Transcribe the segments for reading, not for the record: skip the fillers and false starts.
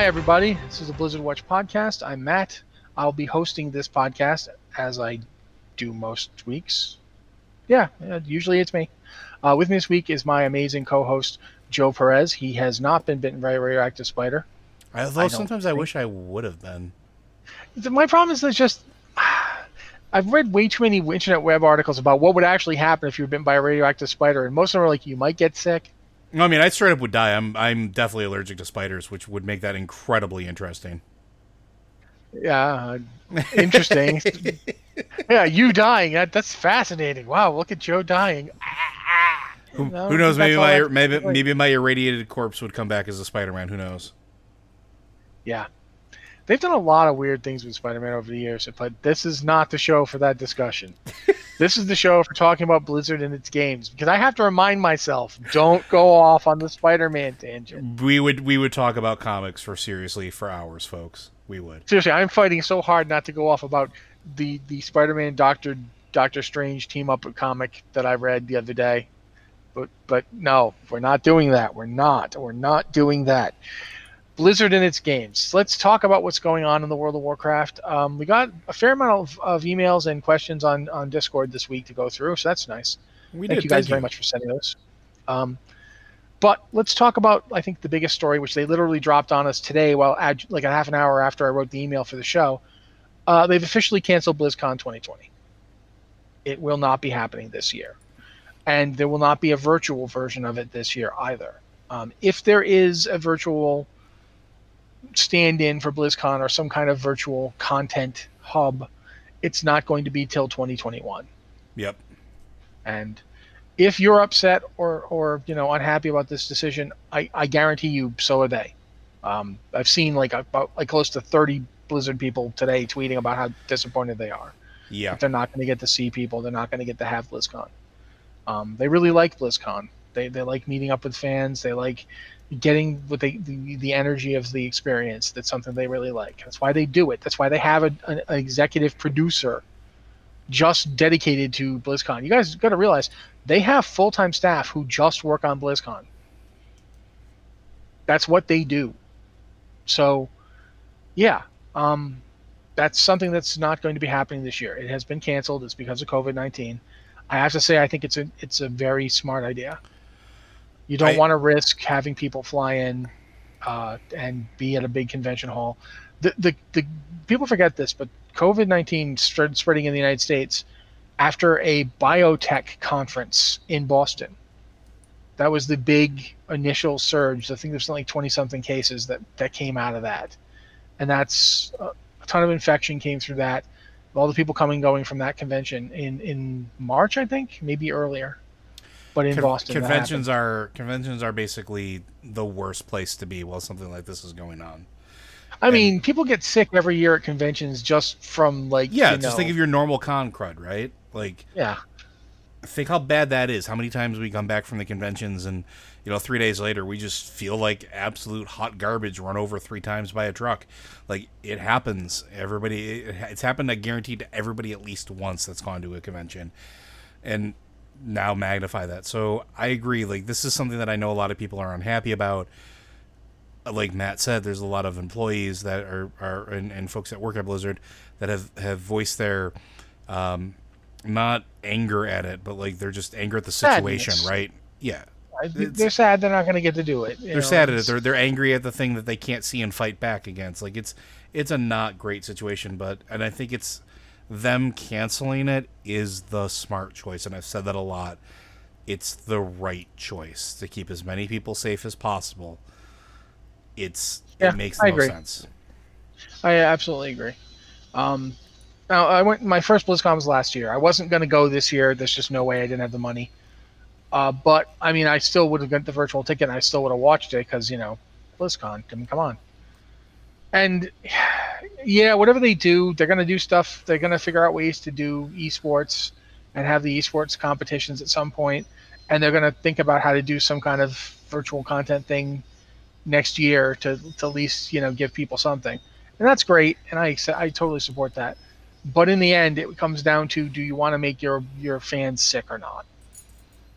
Hi, everybody. This is the Blizzard Watch podcast. I'm Matt. I'll be hosting this podcast as I do most weeks. Yeah, usually it's me. With me this week is my amazing co-host, Joe Perez. He has not been bitten by a radioactive spider. Although sometimes I wish I would have been. My problem is that just... I've read way too many internet web articles about what would actually happen if you were bitten by a radioactive spider, and most of them are like, you might get sick. No, I mean, I straight up would die. I'm definitely allergic to spiders, which would make that incredibly interesting. Yeah, interesting. Yeah, you dying. That's fascinating. Wow, look at Joe dying. Who knows? Maybe my irradiated corpse would come back as a Spider-Man. Who knows? Yeah. They've done a lot of weird things with Spider-Man over the years, but this is not the show for that discussion. This is the show for talking about Blizzard and its games, because I have to remind myself, don't go off on the Spider-Man tangent. We would talk about comics for hours, folks. We would. Seriously, I'm fighting so hard not to go off about the Spider-Man Doctor Strange team-up comic that I read the other day. But no, we're not doing that. We're not doing that. Blizzard and its games. Let's talk about what's going on in the World of Warcraft. We got a fair amount of emails and questions on Discord this week to go through, so that's nice. Thank you guys very much for sending those. But let's talk about, I think, the biggest story, which they literally dropped on us today, like a half an hour after I wrote the email for the show. They've officially canceled BlizzCon 2020. It will not be happening this year. And there will not be a virtual version of it this year either. If there is a virtual stand-in for BlizzCon or some kind of virtual content hub, it's not going to be till 2021. Yep. And if you're upset or unhappy about this decision, I guarantee you, so are they. I've seen about close to 30 Blizzard people today tweeting about how disappointed they are. Yeah. They're not going to get to see people. They're not going to get to have BlizzCon. They really like BlizzCon. They like meeting up with fans. They like getting with the energy of the experience. That's something they really like. That's why they do it. That's why they have an executive producer just dedicated to BlizzCon. You guys got to realize they have full-time staff who just work on BlizzCon. That's what they do. So, yeah, that's something that's not going to be happening this year. It has been canceled. It's because of COVID-19. I have to say, I think it's a very smart idea. You don't want to risk having people fly in and be at a big convention hall. The people forget this, but COVID-19 started spreading in the United States after a biotech conference in Boston. That was the big initial surge. I think there's like 20-something cases that came out of that. And that's a ton of infection came through that. All the people coming and going from that convention in March, I think, maybe earlier. But in Boston, conventions are basically the worst place to be while something like this is going on. I mean, people get sick every year at conventions just from think of your normal con crud, right? Like, yeah, think how bad that is. How many times we come back from the conventions and 3 days later we just feel like absolute hot garbage run over 3 times by a truck. Like, it happens. Everybody, it's happened. I guarantee to everybody at least once that's gone to a convention, and now magnify that. So I agree. Like, this is something that I know a lot of people are unhappy about. Like Matt said, there's a lot of employees that are and folks that work at Blizzard that have voiced their not anger at it, but like they're just anger at the situation, sadness. Right? Yeah, they're sad they're not going to get to do it. They're sad at it. They're angry at the thing that they can't see and fight back against. Like, it's a not great situation, and I think it's. Them canceling it is the smart choice, and I've said that a lot. It's the right choice to keep as many people safe as possible. It makes no sense. I absolutely agree. Now, my first BlizzCon was last year. I wasn't going to go this year. There's just no way. I didn't have the money. But I mean, I still would have got the virtual ticket, and I still would have watched it because BlizzCon. I mean, come on. And yeah, whatever they do, they're going to do stuff. They're going to figure out ways to do esports and have the esports competitions at some point. And they're going to think about how to do some kind of virtual content thing next year to at least, give people something. And that's great. And I totally support that. But in the end, it comes down to, do you want to make your fans sick or not?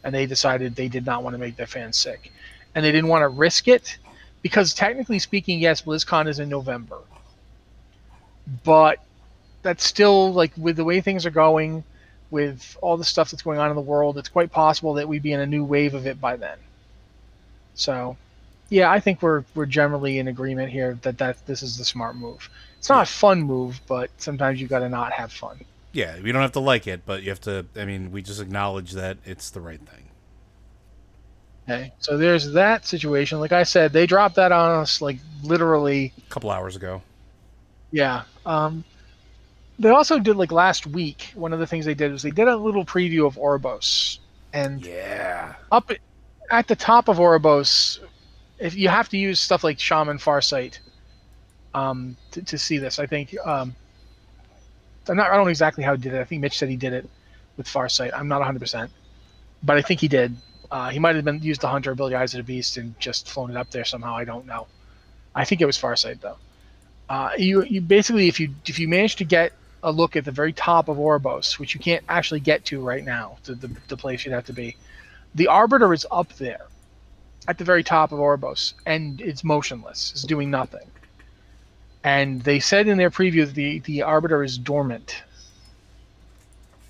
And they decided they did not want to make their fans sick. And they didn't want to risk it. Because technically speaking, yes, BlizzCon is in November. But that's still, like, with the way things are going, with all the stuff that's going on in the world, it's quite possible that we'd be in a new wave of it by then. So, yeah, I think we're generally in agreement here that this is the smart move. It's not a fun move, but sometimes you've got to not have fun. Yeah, we don't have to like it, but you have to, I mean, we just acknowledge that it's the right thing. Okay, so there's that situation. Like I said, they dropped that on us, like, literally a couple hours ago. Yeah. They also did, like, last week, one of the things they did was they did a little preview of Oribos. And yeah, up at the top of Oribos, if you have to use stuff like Shaman Farsight to see this. I think I don't know exactly how he did it. I think Mitch said he did it with Farsight. I'm not 100%, but I think he did. He might have used the Hunter ability, Eyes of the Beast, and just flown it up there somehow. I don't know. I think it was Farsight, though. You basically, if you manage to get a look at the very top of Oribos, which you can't actually get to right now, to the place you'd have to be, the Arbiter is up there at the very top of Oribos, and it's motionless. It's doing nothing. And they said in their preview that the Arbiter is dormant.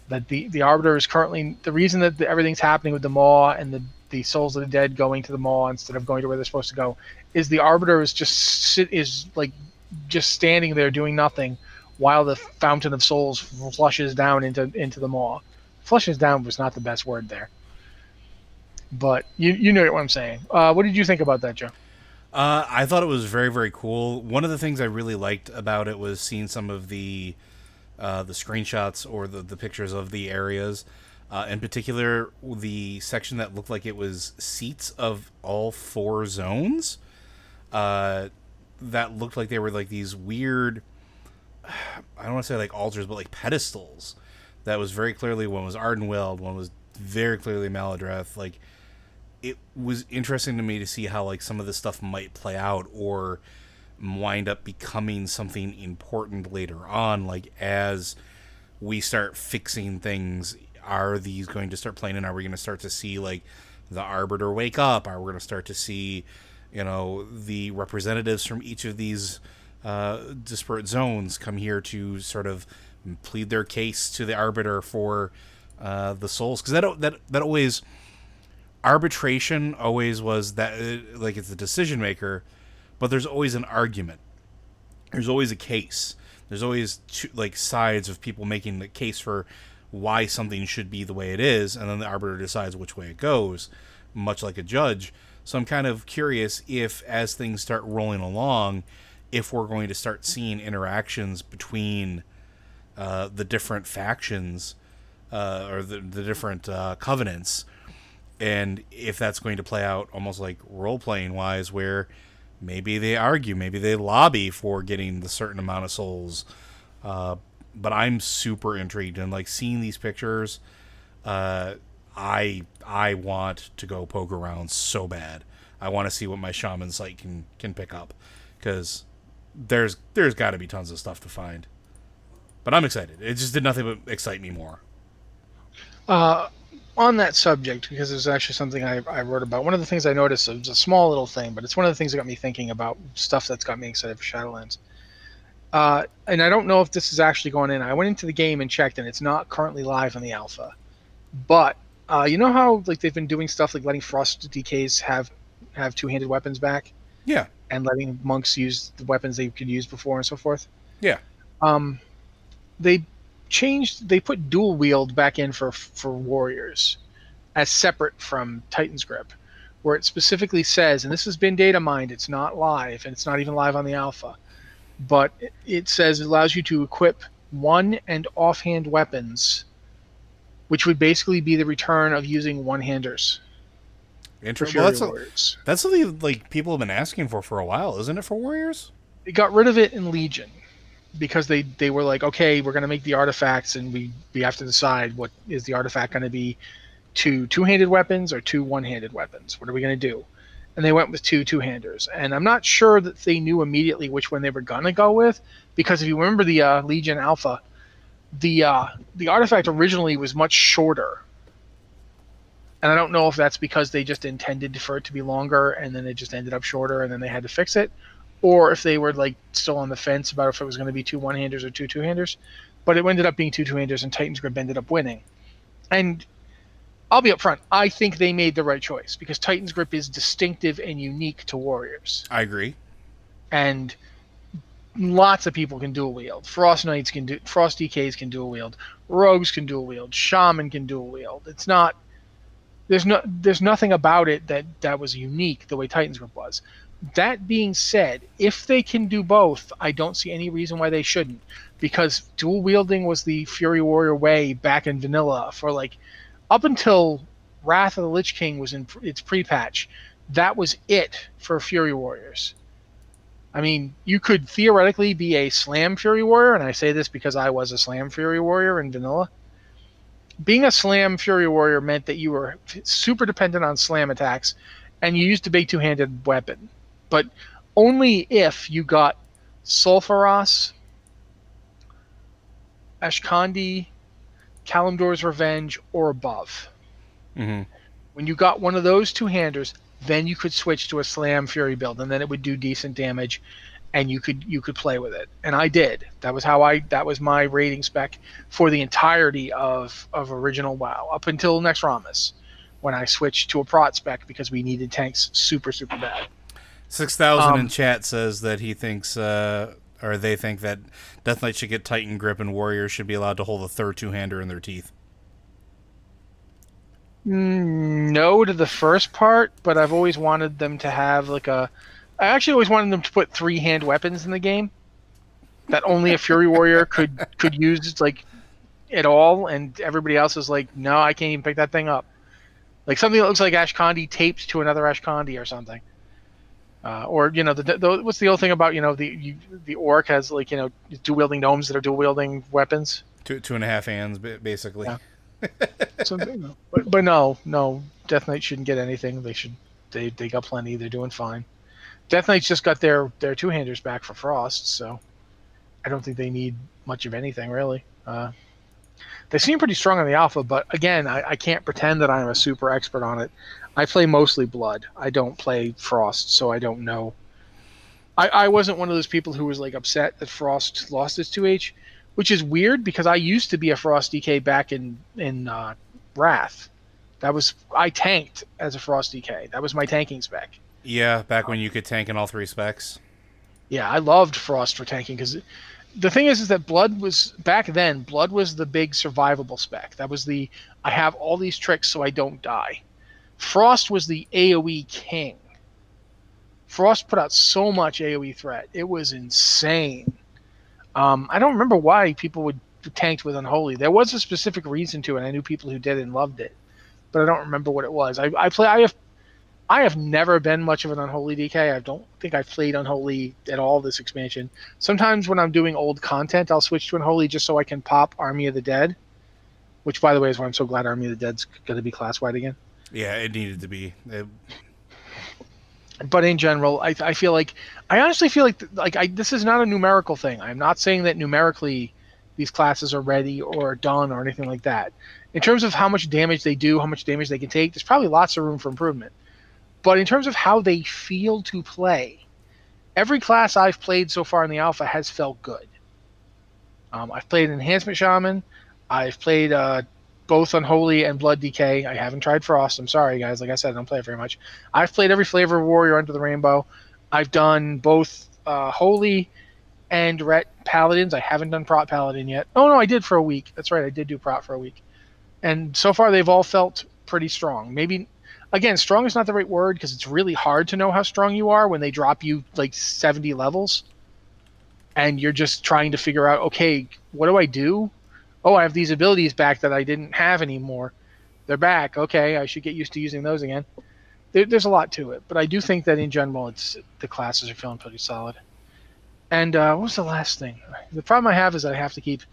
That the Arbiter is currently... The reason that everything's happening with the Maw and the Souls of the Dead going to the Maw instead of going to where they're supposed to go is the Arbiter is just standing there doing nothing while the Fountain of Souls flushes down into the Maw. Flushes down was not the best word there. But you know what I'm saying. What did you think about that, Joe? I thought it was very, very cool. One of the things I really liked about it was seeing some of the screenshots or the pictures of the areas. In particular, the section that looked like it was seats of all four zones. That looked like they were like these weird, I don't want to say like altars, but like pedestals. That was very clearly, one was Ardenweld, one was very clearly Maladreth. Like, it was interesting to me to see how like some of this stuff might play out or wind up becoming something important later on. Like, as we start fixing things, are these going to start playing in? Are we going to start to see like the Arbiter wake up? Are we going to start to see, you know, the representatives from each of these disparate zones come here to sort of plead their case to the Arbiter for the souls? Because that always... Arbitration always was that, like, it's the decision maker, but there's always an argument. There's always a case. There's always two, like, sides of people making the case for why something should be the way it is, and then the Arbiter decides which way it goes, much like a judge. So I'm kind of curious if, as things start rolling along, if we're going to start seeing interactions between the different factions or the different covenants. And if that's going to play out almost like role-playing wise, where maybe they argue, maybe they lobby for getting the certain amount of souls. But I'm super intrigued. And like seeing these pictures, I want to go poke around so bad. I want to see what my shaman site can pick up, because there's got to be tons of stuff to find. But I'm excited. It just did nothing but excite me more. On that subject, because there's actually something I wrote about. One of the things I noticed, it was a small little thing, but it's one of the things that got me thinking about stuff that's got me excited for Shadowlands. And I don't know if this is actually going in. I went into the game and checked, and it's not currently live in the alpha. But you know how like they've been doing stuff like letting Frost DKs have two-handed weapons back? Yeah. And letting monks use the weapons they could use before and so forth? Yeah. They put dual wield back in for warriors as separate from Titan's Grip, where it specifically says, and this has been data mined, it's not live, and it's not even live on the alpha, but it says it allows you to equip one and offhand weapons, which would basically be the return of using one-handers. Interesting. Well, that's something like people have been asking for a while, isn't it, for warriors? They got rid of it in Legion. Because they were like, okay, we're going to make the artifacts, and we have to decide, what is the artifact going to be? Two-handed weapons or two one-handed weapons? What are we going to do? And they went with two two-handers. And I'm not sure that they knew immediately which one they were going to go with, because if you remember the Legion Alpha, the artifact originally was much shorter. And I don't know if that's because they just intended for it to be longer and then it just ended up shorter and then they had to fix it, or if they were like still on the fence about if it was going to be 2 one-handers or 2 two-handers. But it ended up being 2 two-handers, and Titan's Grip ended up winning. And I'll be upfront, I think they made the right choice because Titan's Grip is distinctive and unique to warriors. I agree. And lots of people can dual wield. Frost Knights can do, Frost DKs can dual wield. Rogues can dual wield. Shaman can dual wield. It's not, there's nothing about it that was unique the way Titan's Grip was. That being said, if they can do both, I don't see any reason why they shouldn't, because dual wielding was the Fury Warrior way back in vanilla for like up until Wrath of the Lich King was in its pre-patch. That was it for Fury Warriors. I mean, you could theoretically be a Slam Fury Warrior, and I say this because I was a Slam Fury Warrior in vanilla. Being a Slam Fury Warrior meant that you were super dependent on slam attacks, and you used a big two-handed weapon. But only if you got Sulphuros, Ashkandi, Kalimdor's Revenge, or above. Mm-hmm. When you got one of those two-handers, then you could switch to a Slam Fury build, and then it would do decent damage, and you could play with it. And I did. That was how that was my rating spec for the entirety of original WoW up until Next Ramus, when I switched to a Prot spec because we needed tanks super, super bad. 6,000 in chat says that he thinks, or they think that Death Knight should get Titan Grip and Warriors should be allowed to hold a third two-hander in their teeth. No to the first part, but I've always wanted them to have like a... I actually always wanted them to put three-hand weapons in the game that only a Fury Warrior could use like at all, and everybody else is like, no, I can't even pick that thing up. Like something that looks like Ashkandi taped to another Ashkandi or something. Or, you know, what's the old thing about, you know, the orc has, like, you know, dual-wielding gnomes that are dual-wielding weapons? Two and a half hands, basically. Yeah. But no, Death Knight shouldn't get anything. They got plenty. They're doing fine. Death Knight's just got their two-handers back for Frost, so I don't think they need much of anything, really. They seem pretty strong on the alpha, but, again, I can't pretend that I'm a super expert on it. I play mostly Blood. I don't play Frost, so I don't know. I wasn't one of those people who was like upset that Frost lost its 2H, which is weird because I used to be a Frost DK back in Wrath. I tanked as a Frost DK. That was my tanking spec. Yeah, back when you could tank in all three specs. Yeah, I loved Frost for tanking because the thing is that Blood was, back then, Blood was the big survivable spec. That was the, I have all these tricks so I don't die. Frost was the AoE king. Frost put out so much AoE threat. It was insane. I don't remember why people would tank with Unholy. There was a specific reason to it, and I knew people who did and loved it. But I don't remember what it was. I have never been much of an Unholy DK. I don't think I've played Unholy at all this expansion. Sometimes when I'm doing old content, I'll switch to Unholy just so I can pop Army of the Dead, which, by the way, is why I'm so glad Army of the Dead's going to be class-wide again. Yeah, it needed to be. But in general, I feel like... I honestly feel like this is not a numerical thing. I'm not saying that numerically these classes are ready or done or anything like that. In terms of how much damage they do, how much damage they can take, there's probably lots of room for improvement. But in terms of how they feel to play, every class I've played so far in the alpha has felt good. I've played Enhancement Shaman. I've played... both Unholy and Blood DK. I haven't tried Frost. I'm sorry, guys. Like I said, I don't play it very much. I've played every flavor of Warrior under the rainbow. I've done both Holy and Ret Paladins. I haven't done Prot Paladin yet. Oh, no, I did for a week. That's right. I did do Prot for a week. And so far, they've all felt pretty strong. Maybe, again, strong is not the right word because it's really hard to know how strong you are when they drop you like 70 levels. And you're just trying to figure out, okay, what do I do? Oh, I have these abilities back that I didn't have anymore. They're back. Okay, I should get used to using those again. There's a lot to it, but I do think that in general, the classes are feeling pretty solid. And what was the last thing? The problem I have is I have to keep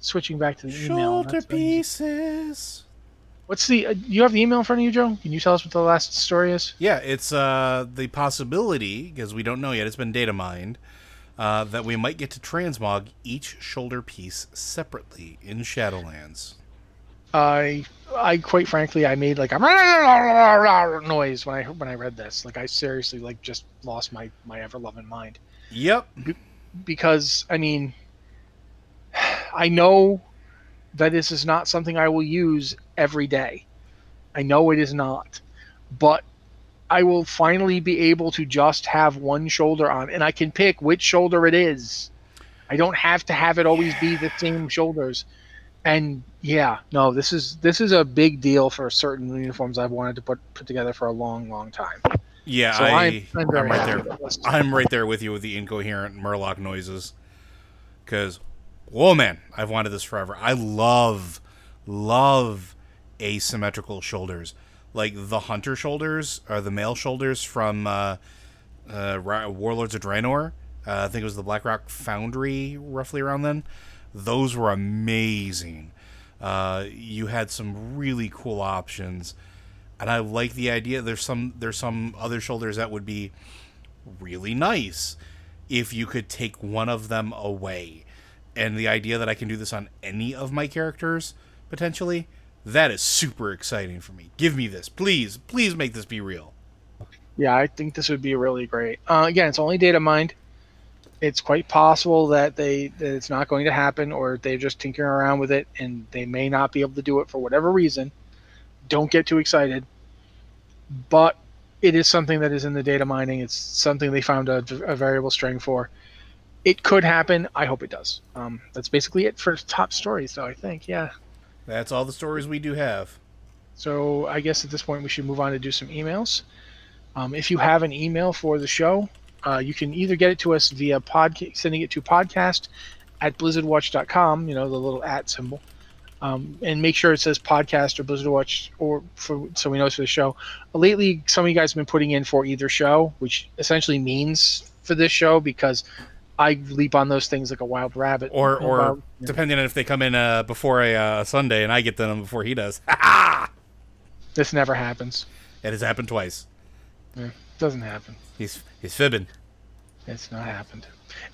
switching back to the email. Shoulder pieces. What's the? You have the email in front of you, Joe? Can you tell us what the last story is? Yeah, it's the possibility, because we don't know yet. It's been data mined. That we might get to transmog each shoulder piece separately in Shadowlands. I quite frankly, I made like a noise when I read this. Like, I seriously like just lost my ever loving mind. Yep. Because I mean, I know that this is not something I will use every day. I know it is not, but I will finally be able to just have one shoulder on, and I can pick which shoulder it is. I don't have to have it always be the same shoulders. And yeah, no, this is a big deal for certain uniforms I've wanted to put together for a long, long time. Yeah, so I'm right there. I'm right there with you with the incoherent Murloc noises. Because, whoa, man, I've wanted this forever. I love asymmetrical shoulders, like the hunter shoulders or the male shoulders from Warlords of Draenor. I think it was the Blackrock Foundry, roughly around then. Those were amazing. You had some really cool options, and I like the idea. There's some other shoulders that would be really nice if you could take one of them away, and the idea that I can do this on any of my characters potentially, that is super exciting for me. Give me this, please. Please make this be real. Yeah, I think this would be really great. Again, it's only data mined. It's quite possible that it's not going to happen, or they're just tinkering around with it, and they may not be able to do it for whatever reason. Don't get too excited. But it is something that is in the data mining. It's something they found a variable string for. It could happen. I hope it does. That's basically it for top stories, though, I think. Yeah. That's all the stories we do have. So I guess at this point we should move on to do some emails. If you have an email for the show, you can either get it to us via sending it to podcast@blizzardwatch.com, you know, the little at symbol, and make sure it says podcast or Blizzard Watch, or so we know it's for the show. Lately, some of you guys have been putting in for either show, which essentially means for this show, because I leap on those things like a wild rabbit. Or depending on if they come in before a Sunday and I get them before he does. This never happens. It has happened twice. Yeah, doesn't happen. He's fibbing. It's not happened.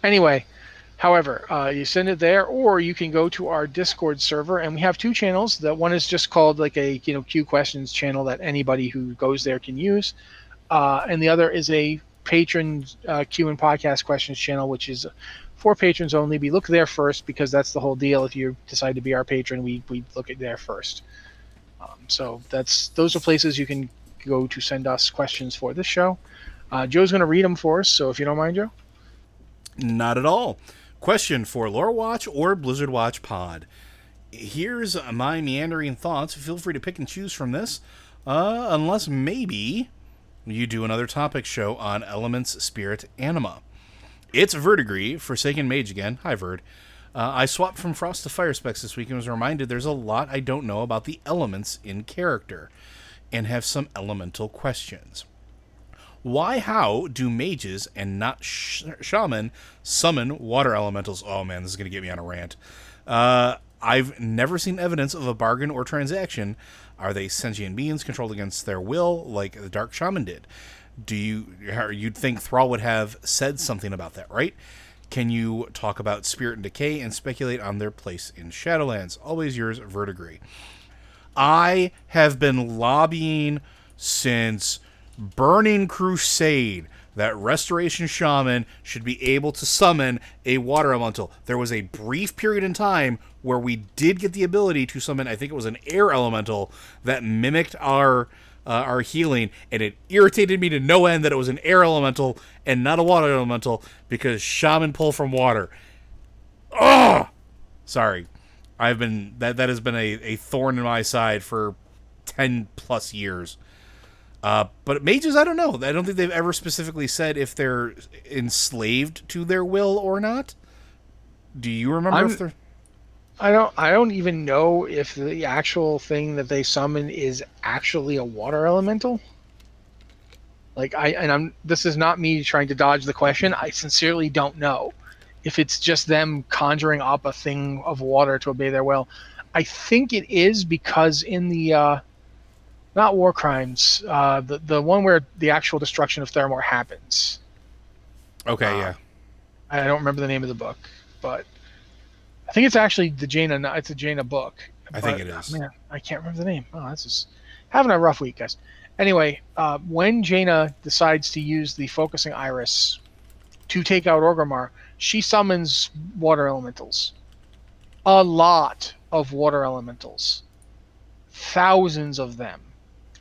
Anyway, however, you send it there, or you can go to our Discord server, and we have two channels. That one is just called like a Q Questions channel that anybody who goes there can use, and the other is a patron Q and podcast questions channel, which is for patrons only. We look there first because that's the whole deal. If you decide to be our patron, we look at there first. So those are places you can go to send us questions for this show. Joe's going to read them for us, so if you don't mind, Joe. Not at all. Question for Lore Watch or Blizzard Watch Pod. Here's my meandering thoughts. Feel free to pick and choose from this, unless maybe you do another topic show on Elements, Spirit, Anima. It's Verdigree, Forsaken Mage again. Hi, Verd. I swapped from Frost to Fire specs this week and was reminded there's a lot I don't know about the elements in character, and have some elemental questions. Why, how do mages and not shaman summon water elementals? Oh man, this is going to get me on a rant. I've never seen evidence of a bargain or transaction. Are they sentient beings controlled against their will, like the Dark Shaman did? You'd think Thrall would have said something about that, right? Can you talk about Spirit and Decay and speculate on their place in Shadowlands? Always yours, Verdigree. I have been lobbying since Burning Crusade that Restoration Shaman should be able to summon a water elemental. There was a brief period in time where we did get the ability to summon, I think it was an air elemental that mimicked our healing, and it irritated me to no end that it was an air elemental and not a water elemental because shaman pull from water. Ugh! Sorry. I've been that has been a thorn in my side for 10 plus years. But mages, I don't know. I don't think they've ever specifically said if they're enslaved to their will or not. Do you remember if they're... I don't even know if the actual thing that they summon is actually a water elemental. Like this is not me trying to dodge the question. I sincerely don't know if it's just them conjuring up a thing of water to obey their will. I think it is, because in the not War Crimes, the one where the actual destruction of Theramore happens. Okay, yeah. I don't remember the name of the book, but I think it's actually the Jaina book. I think it is. Man, I can't remember the name. Oh, this is having a rough week, guys. Anyway, when Jaina decides to use the Focusing Iris to take out Orgrimmar, she summons water elementals. A lot of water elementals. Thousands of them.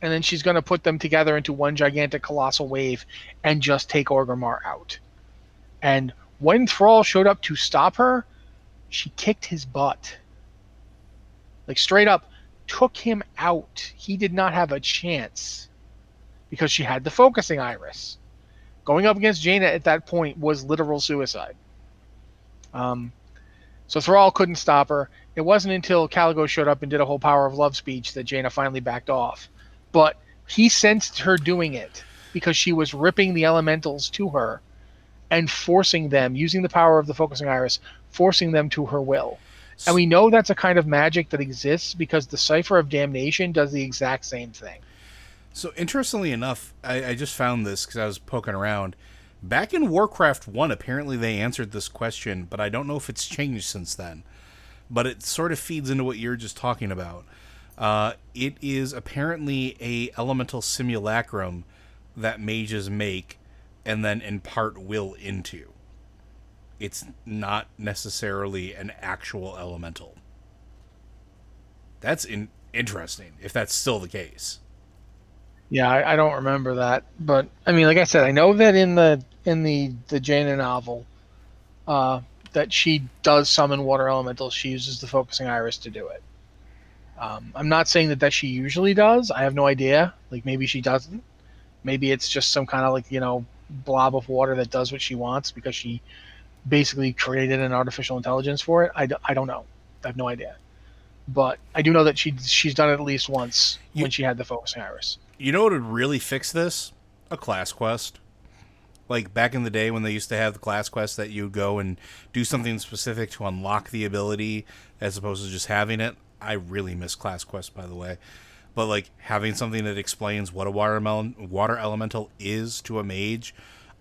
And then she's going to put them together into one gigantic colossal wave and just take Orgrimmar out. And when Thrall showed up to stop her, she kicked his butt. Like, straight up, took him out. He did not have a chance because she had the Focusing Iris. Going up against Jaina at that point was literal suicide. So Thrall couldn't stop her. It wasn't until Caligo showed up and did a whole Power of Love speech that Jaina finally backed off. But he sensed her doing it because she was ripping the elementals to her and forcing them, using the power of the Focusing Iris, forcing them to her will. And we know that's a kind of magic that exists because the Cipher of Damnation does the exact same thing. So, interestingly enough, I just found this because I was poking around. Back in Warcraft 1, apparently they answered this question, but I don't know if it's changed since then. But it sort of feeds into what you're just talking about. It is apparently a elemental simulacrum that mages make and then impart will into. It's not necessarily an actual elemental. That's interesting, if that's still the case. Yeah, I don't remember that, but I mean, like I said, I know that in the Jaina novel, that she does summon water elementals. She uses the Focusing Iris to do it. I'm not saying that she usually does. I have no idea. Like, maybe she doesn't. Maybe it's just some kind of, like, you know, blob of water that does what she wants because she basically created an artificial intelligence for it. I don't know. I have no idea. But I do know that she's done it at least once when she had the Focusing Iris. You know what would really fix this? A class quest. Like, back in the day when they used to have the class quest that you'd go and do something specific to unlock the ability as opposed to just having it. I really miss class quest, by the way. But, like, having something that explains what a water elemental is to a mage,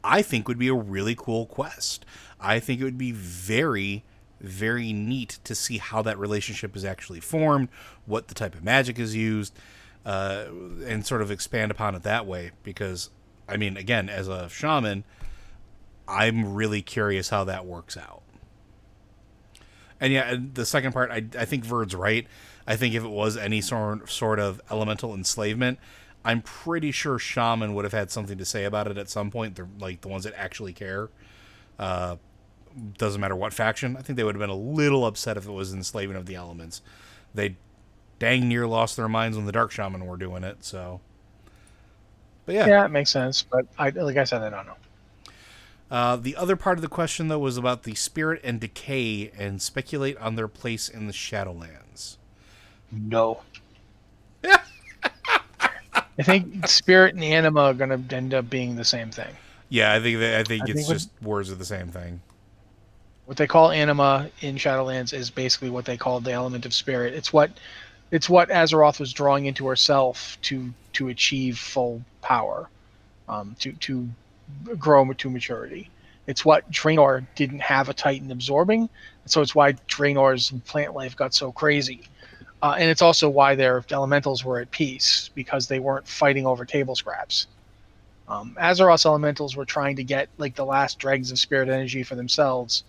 I think would be a really cool quest. I think it would be very, very neat to see how that relationship is actually formed, what the type of magic is used, and sort of expand upon it that way. Because, I mean, again, as a shaman, I'm really curious how that works out. And yeah, the second part, I think Verd's right. I think if it was any sort of elemental enslavement, I'm pretty sure Shaman would have had something to say about it at some point. They're like the ones that actually care. Doesn't matter what faction. I think they would have been a little upset if it was enslavement of the elements. They dang near lost their minds when the Dark Shaman were doing it. So, but yeah, it makes sense. But like I said, I don't know. The other part of the question, though, was about the spirit and decay and speculate on their place in the Shadowlands. No. I think spirit and anima are going to end up being the same thing. Yeah, I think just words are the same thing. What they call anima in Shadowlands is basically what they call the element of spirit. It's what Azeroth was drawing into herself to achieve full power, to grow to maturity. It's what Draenor didn't have a Titan absorbing, so it's why Draenor's plant life got so crazy. And it's also why their elementals were at peace, because they weren't fighting over table scraps. Azeroth's elementals were trying to get, like, the last dregs of spirit energy for themselves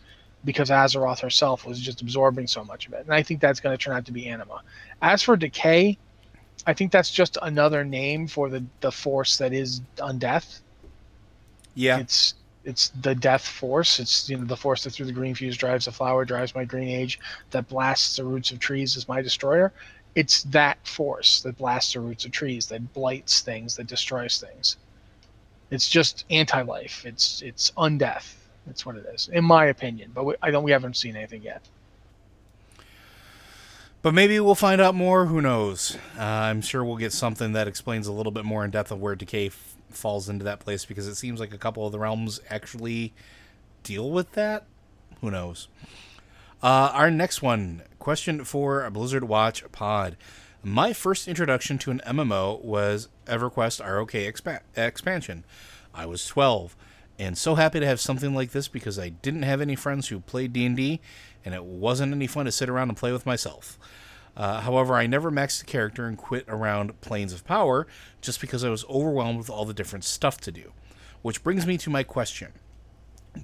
because Azeroth herself was just absorbing so much of it. And I think that's going to turn out to be anima. As for decay, I think that's just another name for the force that is undeath. Yeah. It's the death force. It's, you know, the force that through the green fuse drives the flower, drives my green age, that blasts the roots of trees is my destroyer. It's that force that blasts the roots of trees, that blights things, that destroys things. It's just anti-life. It's undeath. That's what it is, in my opinion. But we haven't seen anything yet. But maybe we'll find out more. Who knows? I'm sure we'll get something that explains a little bit more in depth of where decay falls into that place, because it seems like a couple of the realms actually deal with that. Who knows? Our next one, question for Blizzard Watch Pod. My first introduction to an MMO was EverQuest ROK expansion. I was 12 and so happy to have something like this because I didn't have any friends who played D&D, and it wasn't any fun to sit around and play with myself. However, I never maxed the character and quit around Planes of Power just because I was overwhelmed with all the different stuff to do. Which brings me to my question.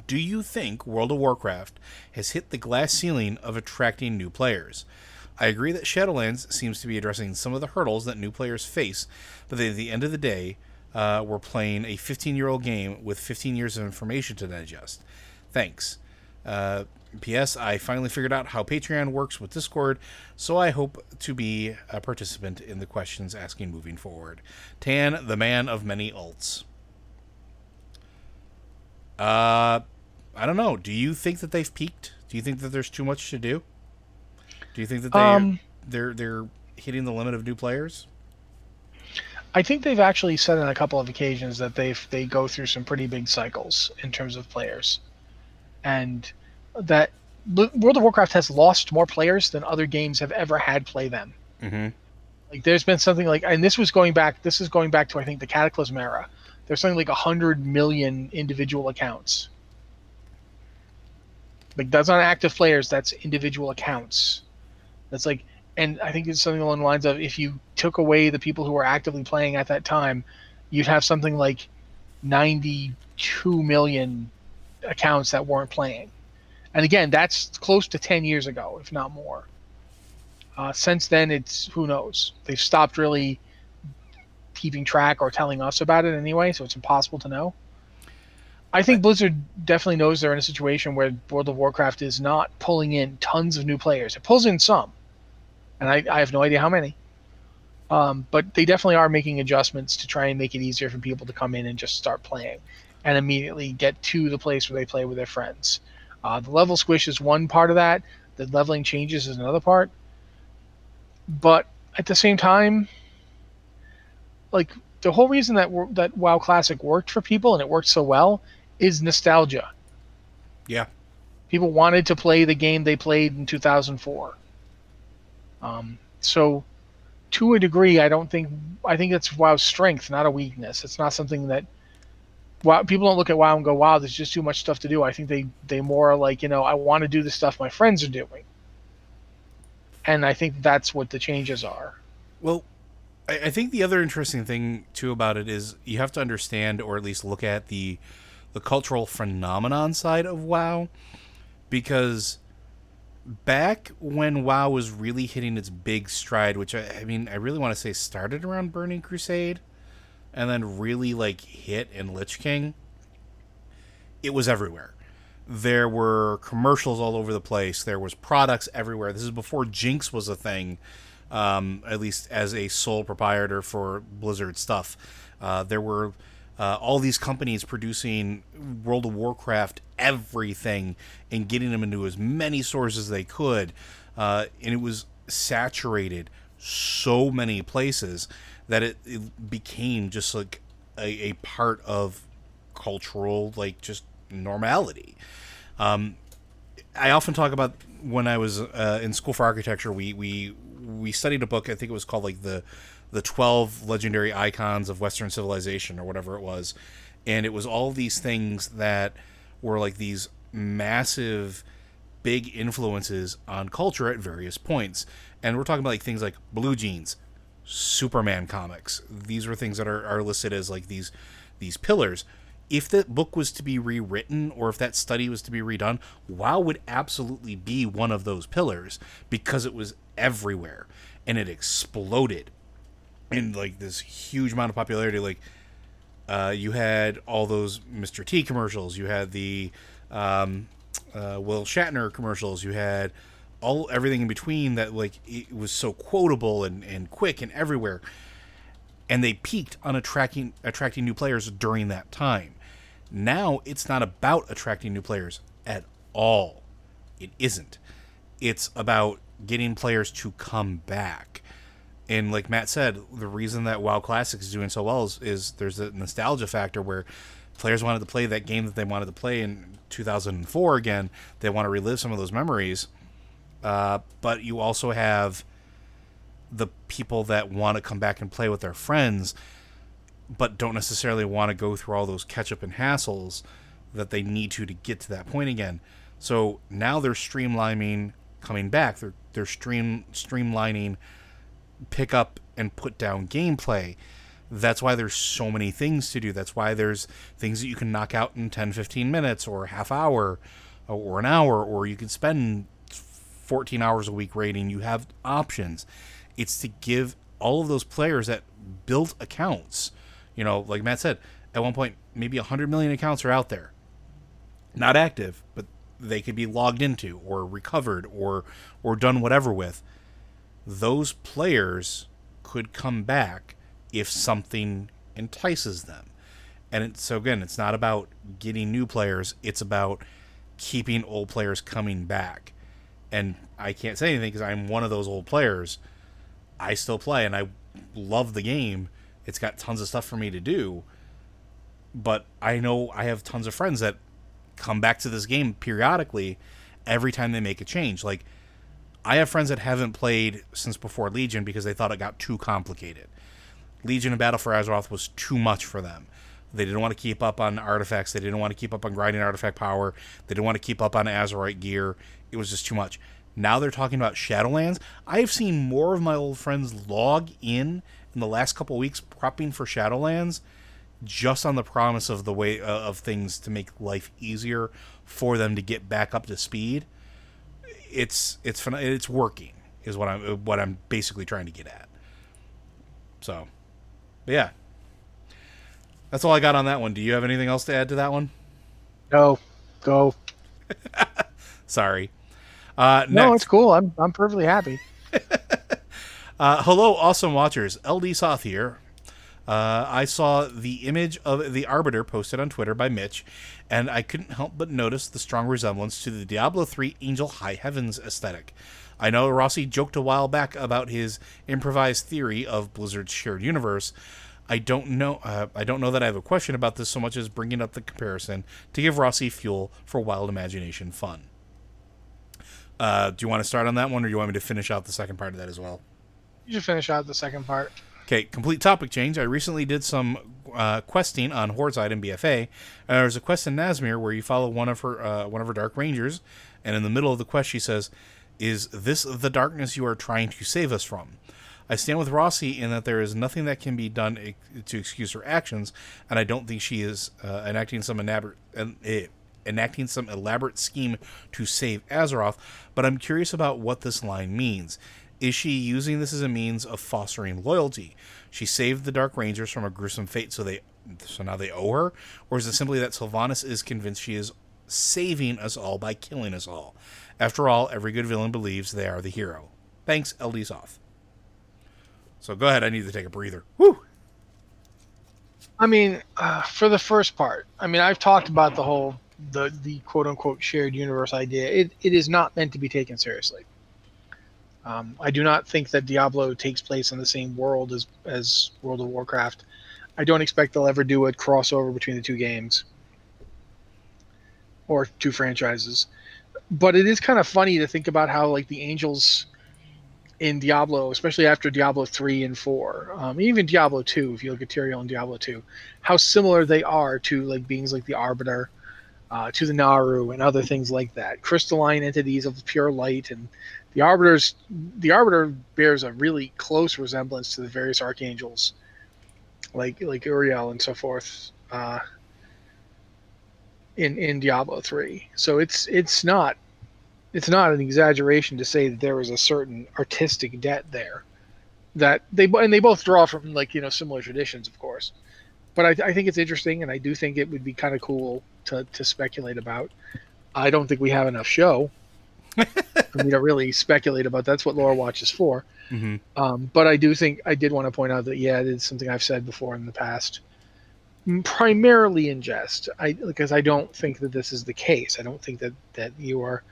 Do you think World of Warcraft has hit the glass ceiling of attracting new players? I agree that Shadowlands seems to be addressing some of the hurdles that new players face, but at the end of the day, we're playing a 15-year-old game with 15 years of information to digest. Thanks. P.S. I finally figured out how Patreon works with Discord, so I hope to be a participant in the questions asking moving forward. Tan, the man of many alts. I don't know. Do you think that they've peaked? Do you think that there's too much to do? Do you think that they're hitting the limit of new players? I think they've actually said on a couple of occasions that they go through some pretty big cycles in terms of players, and that World of Warcraft has lost more players than other games have ever had play them. Mm-hmm. Like there's been something like, and this is going back to I think the Cataclysm era. There's something like 100 million individual accounts. Like that's not active players, that's individual accounts. That's like. And I think it's something along the lines of if you took away the people who were actively playing at that time, you'd have something like 92 million accounts that weren't playing. And again, that's close to 10 years ago, if not more. Since then, it's who knows? They've stopped really keeping track or telling us about it anyway, so it's impossible to know. I think Blizzard definitely knows they're in a situation where World of Warcraft is not pulling in tons of new players. It pulls in some. And I have no idea how many. But they definitely are making adjustments to try and make it easier for people to come in and just start playing and immediately get to the place where they play with their friends. The level squish is one part of that. The leveling changes is another part. But at the same time, like the whole reason that WoW Classic worked for people and it worked so well is nostalgia. Yeah. People wanted to play the game they played in 2004. So to a degree, I think that's WoW's strength, not a weakness. It's not something that WoW, people don't look at WoW and go, wow, there's just too much stuff to do. I think they more are like, you know, I want to do the stuff my friends are doing. And I think that's what the changes are. Well, I think the other interesting thing too about it is you have to understand, or at least look at the cultural phenomenon side of WoW, because back when WoW was really hitting its big stride, which I mean, I really want to say started around Burning Crusade and then really like hit in Lich King, it was everywhere. There were commercials all over the place. There was products everywhere. This is before Jinx was a thing, at least as a sole proprietor for Blizzard stuff. There were all these companies producing World of Warcraft everything and getting them into as many stores as they could. And it was saturated so many places that it became just like a part of cultural, like just normality. I often talk about when I was in school for architecture, we studied a book, I think it was called like the 12 legendary icons of Western civilization or whatever it was. And it was all these things that were like these massive, big influences on culture at various points. And we're talking about like things like blue jeans, Superman comics. These were things that are listed as like these pillars. If that book was to be rewritten or if that study was to be redone, WoW would absolutely be one of those pillars because it was everywhere and it exploded. And like this huge amount of popularity, like you had all those Mr. T commercials, you had the Will Shatner commercials, you had everything in between that like it was so quotable and quick and everywhere. And they peaked on attracting new players during that time. Now it's not about attracting new players at all. It isn't. It's about getting players to come back. And like Matt said, the reason that WoW Classic is doing so well is there's a nostalgia factor where players wanted to play that game that they wanted to play in 2004 again. They want to relive some of those memories. But you also have the people that want to come back and play with their friends but don't necessarily want to go through all those catch-up and hassles that they need to get to that point again. So now they're streamlining coming back. They're streamlining pick up and put down gameplay. That's why there's so many things to do. That's why there's things that you can knock out in 10, 15 minutes or half hour or an hour, or you can spend 14 hours a week raiding. You have options. It's to give all of those players that built accounts, you know, like Matt said, at one point, maybe 100 million accounts are out there. Not active, but they could be logged into or recovered or done whatever with. Those players could come back if something entices them. And it's, so again, it's not about getting new players. It's about keeping old players coming back. And I can't say anything because I'm one of those old players. I still play and I love the game. It's got tons of stuff for me to do. But I know I have tons of friends that come back to this game periodically every time they make a change. Like, I have friends that haven't played since before Legion because they thought it got too complicated. Legion and Battle for Azeroth was too much for them. They didn't want to keep up on artifacts. They didn't want to keep up on grinding artifact power. They didn't want to keep up on Azerite gear. It was just too much. Now they're talking about Shadowlands. I've seen more of my old friends log in the last couple weeks prepping for Shadowlands, just on the promise of the way of things to make life easier for them to get back up to speed. It's working is what I'm basically trying to get at. So, yeah, that's all I got on that one. Do you have anything else to add to that one? No, go. Sorry. No, next. It's cool. I'm perfectly happy. Hello, awesome watchers. LD Soth here. I saw the image of the Arbiter posted on Twitter by Mitch, and I couldn't help but notice the strong resemblance to the Diablo 3 Angel High Heavens aesthetic. I know Rossi joked a while back about his improvised theory of Blizzard's shared universe. I don't know that I have a question about this so much as bringing up the comparison to give Rossi fuel for wild imagination fun. Do you want to start on that one, or do you want me to finish out the second part of that as well? You should finish out the second part. Okay, complete topic change. I recently did some questing on Horde's Item BFA, and there was a quest in Nazmir where you follow one of her Dark Rangers, and in the middle of the quest she says, "Is this the darkness you are trying to save us from?" I stand with Rossi in that there is nothing that can be done to excuse her actions, and I don't think she is enacting some elaborate scheme to save Azeroth, but I'm curious about what this line means. Is she using this as a means of fostering loyalty? She saved the Dark Rangers from a gruesome fate, so now they owe her? Or is it simply that Sylvanas is convinced she is saving us all by killing us all? After all, every good villain believes they are the hero. Thanks, LD's off. So go ahead, I need to take a breather. Woo! I mean, for the first part, I mean, I've talked about the whole, the quote-unquote shared universe idea. It is not meant to be taken seriously. I do not think that Diablo takes place in the same world as World of Warcraft. I don't expect they'll ever do a crossover between the two games or two franchises. But it is kind of funny to think about how, like, the angels in Diablo, especially after Diablo 3 and 4, even Diablo 2, if you look at Tyrael and Diablo 2, how similar they are to, like, beings like the Arbiter, to the Naru and other things like that. Crystalline entities of pure light, and the Arbiter bears a really close resemblance to the various archangels, like Uriel and so forth, in Diablo 3. So it's not an exaggeration to say that there is a certain artistic debt there that they both draw from, like, you know, similar traditions, of course. But I think it's interesting, and I do think it would be kind of cool to speculate about. I don't think we have enough show. For me to really speculate about. That's what Lore Watch is for. Mm-hmm. But I did want to point out that, yeah, it's something I've said before in the past, primarily in jest. Because I don't think that this is the case. I don't think that you are.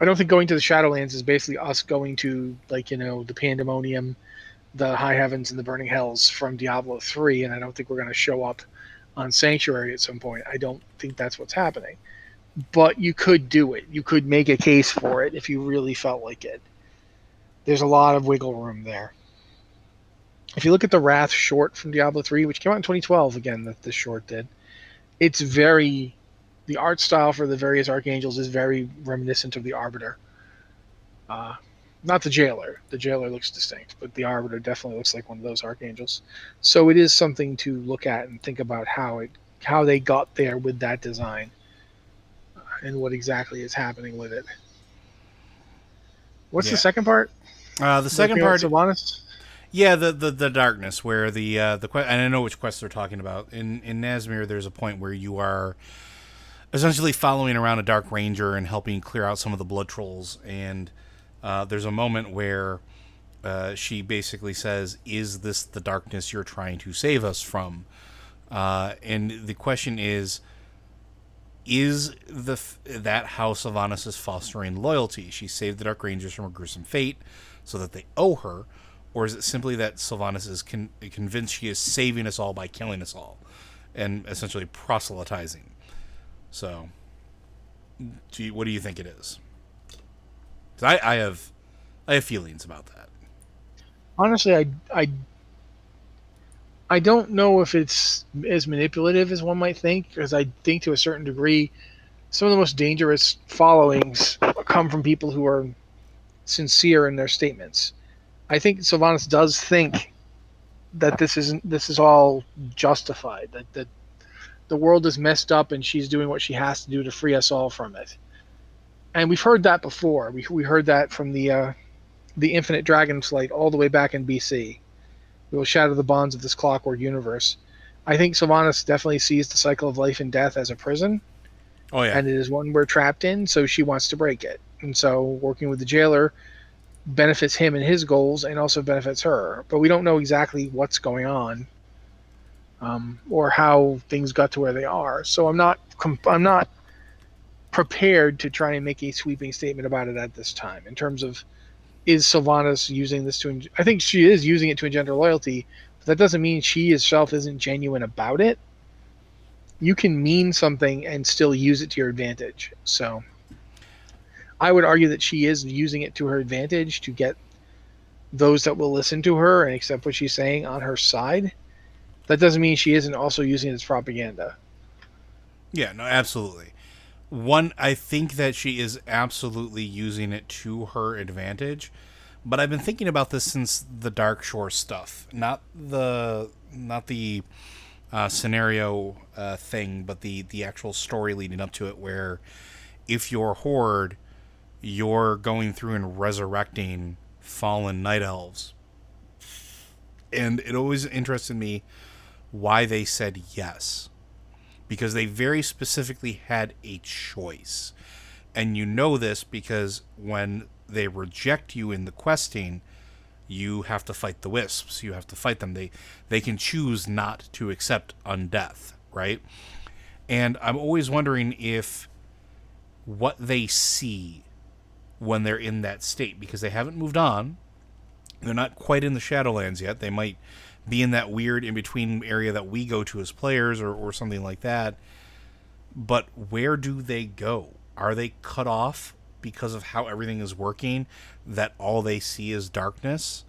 I don't think going to the Shadowlands is basically us going to, like, you know, the Pandemonium, the High Heavens, and the Burning Hells from Diablo 3, and I don't think we're going to show up on Sanctuary at some point. I don't think that's what's happening. But you could do it. You could make a case for it if you really felt like it. There's a lot of wiggle room there. If you look at the Wrath short from Diablo 3, which came out in 2012, again, that the short did, it's very... The art style for the various archangels is very reminiscent of the Arbiter. Not the Jailer. The Jailer looks distinct, but the Arbiter definitely looks like one of those archangels. So it is something to look at and think about how they got there with that design and what exactly is happening with it. What's the second part? The second part, Sylvanas? Yeah, the darkness where the quest. And I know which quests they're talking about. In Nazmir, there's a point where you are essentially following around a Dark Ranger and helping clear out some of the blood trolls. And there's a moment where she basically says, "Is this the darkness you're trying to save us from?" And the question is that how Sylvanas is fostering loyalty? She saved the Dark Rangers from a gruesome fate so that they owe her, or is it simply that Sylvanas is convinced she is saving us all by killing us all and essentially proselytizing? So, what do you think it is? 'Cause I have feelings about that. Honestly, I don't know if it's as manipulative as one might think, because I think to a certain degree, some of the most dangerous followings come from people who are sincere in their statements. I think Sylvanas does think that this is all justified, that the world is messed up and she's doing what she has to do to free us all from it. And we've heard that before. We heard that from the Infinite Dragonflight all the way back in BC. We will shatter the bonds of this clockwork universe. I think Sylvanas definitely sees the cycle of life and death as a prison. Oh yeah. And it is one we're trapped in, so she wants to break it. And so working with the Jailer benefits him and his goals and also benefits her. But we don't know exactly what's going on or how things got to where they are. So I'm not prepared to try and make a sweeping statement about it at this time in terms of, is Sylvanas using this to... I think she is using it to engender loyalty, but that doesn't mean she herself isn't genuine about it. You can mean something and still use it to your advantage. So I would argue that she is using it to her advantage to get those that will listen to her and accept what she's saying on her side. That doesn't mean she isn't also using it as propaganda. Yeah, no, absolutely. One, I think that she is absolutely using it to her advantage, but I've been thinking about this since the Dark Shore stuff, not the scenario thing, but the actual story leading up to it, where if you're Horde, you're going through and resurrecting fallen night elves, and it always interested me why they said yes. Because they very specifically had a choice. And you know this because when they reject you in the questing, you have to fight the wisps. You have to fight them. They can choose not to accept undeath, right? And I'm always wondering if what they see when they're in that state, because they haven't moved on. They're not quite in the Shadowlands yet. They might be in that weird in-between area that we go to as players or something like that. But where do they go? Are they cut off because of how everything is working, that all they see is darkness?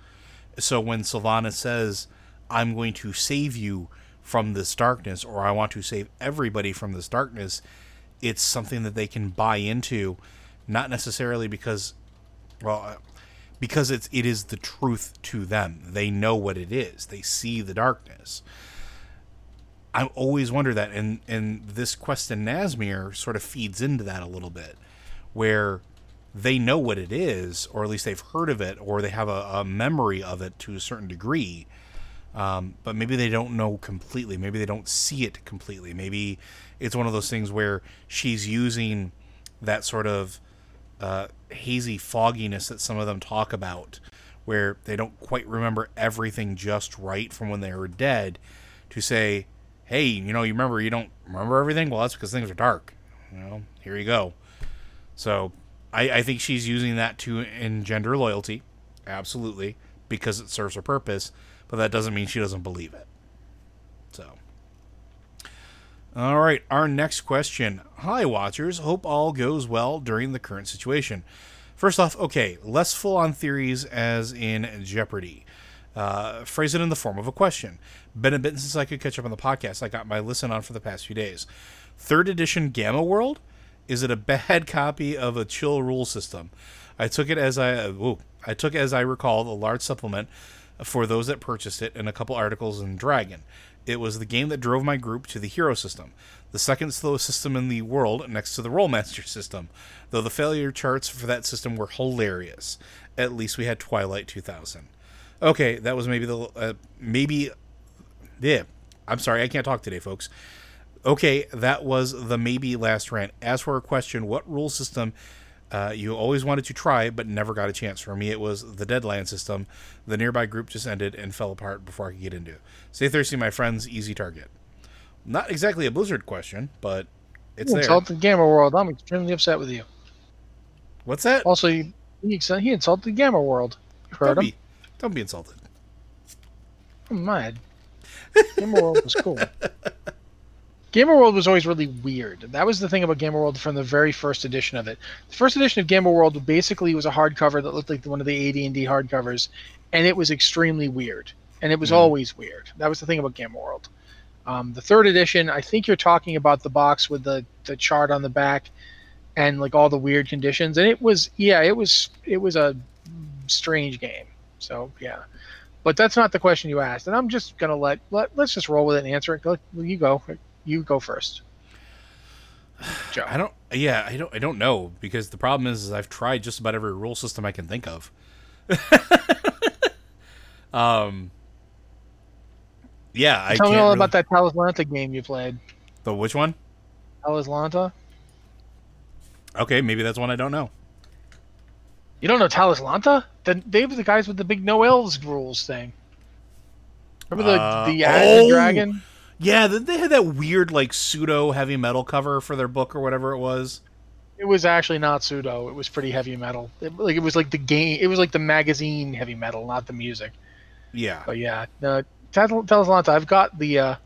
So when Sylvanas says, "I'm going to save you from this darkness," or "I want to save everybody from this darkness," it's something that they can buy into, not necessarily because it is the truth to them. They know what it is. They see the darkness. I've always wondered that, and this quest in Nazmir sort of feeds into that a little bit, where they know what it is, or at least they've heard of it, or they have a memory of it to a certain degree, but maybe they don't know completely. Maybe they don't see it completely. Maybe it's one of those things where she's using that sort of hazy fogginess that some of them talk about, where they don't quite remember everything just right from when they were dead, to say, "Hey, you don't remember everything? Well, that's because things are dark. Here you go." So I think she's using that to engender loyalty, absolutely, because it serves her purpose, but that doesn't mean she doesn't believe it. So all right, our next question. "Hi, Watchers. Hope all goes well during the current situation. First off, okay, less full-on theories as in Jeopardy. Phrase it in the form of a question. Been a bit since I could catch up on the podcast. I got my listen on for the past few days. 3rd edition Gamma World? Is it a bad copy of a chill rule system? I took it as I recall, a large supplement for those that purchased it and a couple articles in Dragon. It was the game that drove my group to the hero system, the second slowest system in the world next to the Rollmaster system, though the failure charts for that system were hilarious. At least we had Twilight 2000. Okay, that was maybe the... Yeah, I'm sorry, I can't talk today, folks. Okay, that was the maybe last rant. As for a question, what rule system you always wanted to try but never got a chance? For me, it was the Deadlands system. The nearby group just ended and fell apart before I could get into it. Stay thirsty, my friends. Easy target. Not exactly a Blizzard question, but it's there. You insulted Gamer World. I'm extremely upset with you. What's that? Also, he insulted Gamer World. You heard him. Don't be insulted. I'm mad. Gamer World was cool. Gamer World was always really weird. That was the thing about Gamer World from the very first edition of it. The first edition of Gamer World basically was a hardcover that looked like one of the AD&D hardcovers, and it was extremely weird. And it was always weird. That was the thing about Gamer World. The third edition, I think you're talking about the box with the chart on the back and like all the weird conditions. And it was a strange game. So yeah. But that's not the question you asked, and I'm just gonna let's just roll with it and answer it. You go first, Joe. I don't know, because the problem is I've tried just about every rule system I can think of. Yeah, tell me all about that Talislanta game you played. The which one? Talislanta. Okay, maybe that's one I don't know. You don't know Talislanta? They were the guys with the big no elves rules thing. Remember the dragon? Yeah, they had that weird like pseudo heavy metal cover for their book or whatever it was. It was actually not pseudo. It was pretty heavy metal. It was like the game. It was like the magazine heavy metal, not the music. Yeah. But yeah, Talislanta. I've got the. I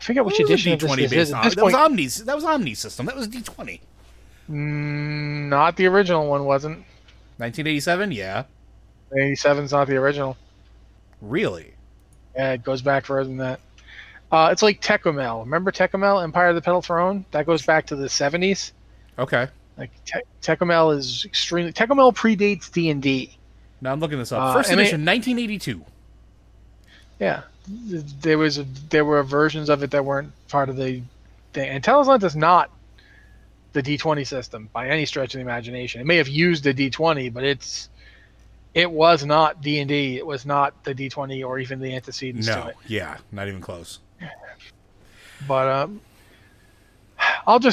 forget which edition D20 based on. That was Omni's. That was Omni's system. That was D20. Not the original one, wasn't. 1987, yeah. 87's not the original. Really? Yeah, it goes back further than that. It's like Tékumel. Remember Tékumel, Empire of the Petal Throne? That goes back to the 70s. Okay. Like Tékumel is extremely... Tékumel predates D&D. Now I'm looking this up. First edition, 1982. Yeah. There were versions of it that weren't part of the thing. And Talislanta is not the D20 system by any stretch of the imagination. It may have used the D20, but it was not D&D. It was not the D20 or even the antecedents to it. Yeah, not even close. But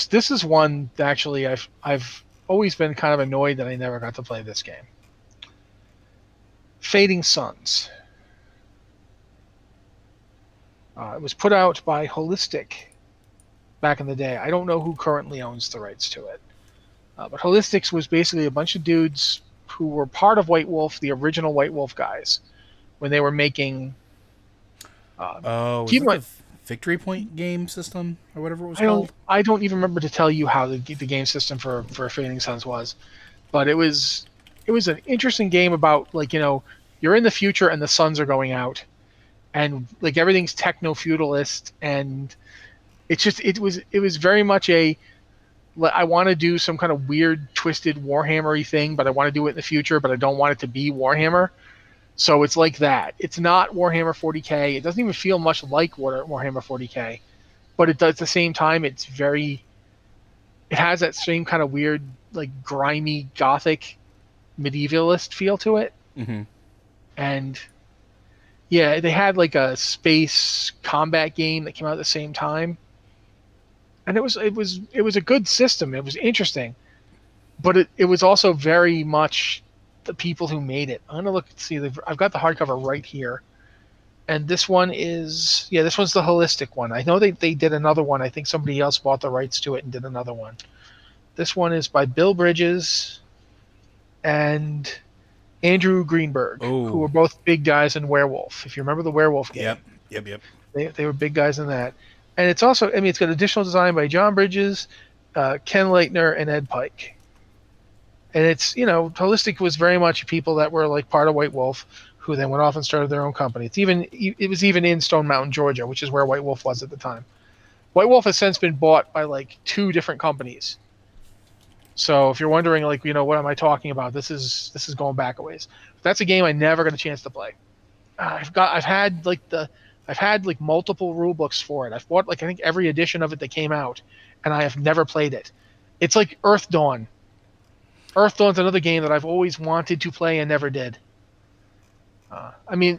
this is one actually I've always been kind of annoyed that I never got to play this game. Fading Suns. It was put out by Holistic back in the day. I don't know who currently owns the rights to it. But Holistic was basically a bunch of dudes who were part of White Wolf, the original White Wolf guys, when they were making... Victory Point game system or whatever it was called? I don't even remember to tell you how the game system for Fading Suns was. But it was an interesting game about, like, you know, you're in the future and the suns are going out. And, like, everything's techno-feudalist and... It's just it was very much I want to do some kind of weird, twisted Warhammer-y thing, but I want to do it in the future, but I don't want it to be Warhammer. So it's like that. It's not Warhammer 40K. It doesn't even feel much like Warhammer 40K, but it does at the same time. It's very... It has that same kind of weird, like, grimy, gothic, medievalist feel to it. Mm-hmm. And... yeah, they had, like, a space combat game that came out at the same time. And it was a good system. It was interesting, but it was also very much the people who made it. I'm gonna look and see. I've got the hardcover right here, and this one's the Holistic one. I know they did another one. I think somebody else bought the rights to it and did another one. This one is by Bill Bridges and Andrew Greenberg, who were both big guys in Werewolf. If you remember the Werewolf game, yep. They were big guys in that. And it's also, I mean, it's got additional design by John Bridges, Ken Leitner, and Ed Pike. And it's, you know, Holistic was very much people that were, like, part of White Wolf, who then went off and started their own company. It was even in Stone Mountain, Georgia, which is where White Wolf was at the time. White Wolf has since been bought by, like, two different companies. So if you're wondering, like, you know, what am I talking about? This is going back a ways. But that's a game I never got a chance to play. I've had multiple rule books for it. I've bought I think every edition of it that came out, and I have never played it. It's like Earth Dawn. Earth Dawn's another game that I've always wanted to play and never did. I don't